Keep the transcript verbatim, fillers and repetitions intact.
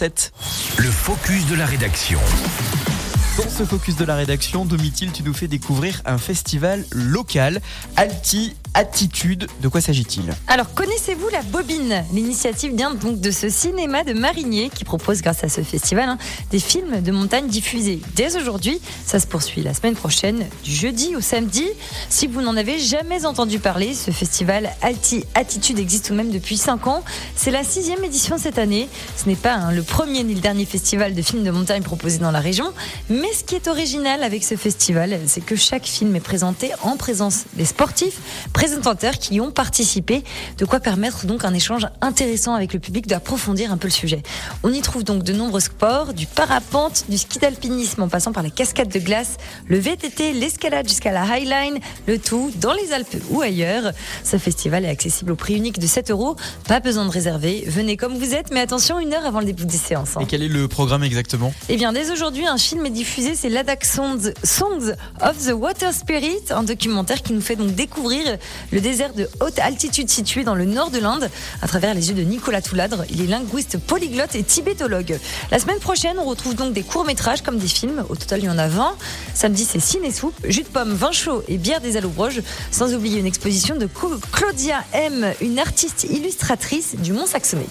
tête. Le focus de la rédaction. Dans ce focus de la rédaction, Domitil, tu nous fais découvrir un festival local, Altis, Attitude. De quoi s'agit-il ? Alors, connaissez-vous la bobine ? L'initiative vient donc de ce cinéma de Mariniers qui propose, grâce à ce festival, hein, des films de montagne diffusés dès aujourd'hui. Ça se poursuit la semaine prochaine, du jeudi au samedi. Si vous n'en avez jamais entendu parler, ce festival Altis Attitude existe tout de même depuis cinq ans. C'est la sixième édition cette année. Ce n'est pas hein, le premier ni le dernier festival de films de montagne proposé dans la région, mais ce qui est original avec ce festival, c'est que chaque film est présenté en présence des sportifs, présentateurs qui y ont participé, de quoi permettre donc un échange intéressant avec le public, d'approfondir un peu le sujet. On y trouve donc de nombreux sports, du parapente, du ski d'alpinisme en passant par la cascade de glace, le V T T, l'escalade jusqu'à la highline, le tout dans les Alpes ou ailleurs. Ce festival est accessible au prix unique de sept euros, pas besoin de réserver, venez comme vous êtes, mais attention, une heure avant le début des séances. Hein. Et quel est le programme exactement ? Eh bien, dès aujourd'hui, un film est diffusé. C'est Ladakh: Songs of the Water Spirit, un documentaire qui nous fait donc découvrir le désert de haute altitude situé dans le nord de l'Inde à travers les yeux de Nicolas Touladre. Il est linguiste, polyglotte et tibétologue. La semaine prochaine, on retrouve donc des courts-métrages comme des films. Au total, il y en a vingt. Samedi, c'est ciné soupe, jus de pomme, vin chaud et bière des Allobroges. Sans oublier une exposition de Claudia M, une artiste illustratrice du Mont-Saxonais.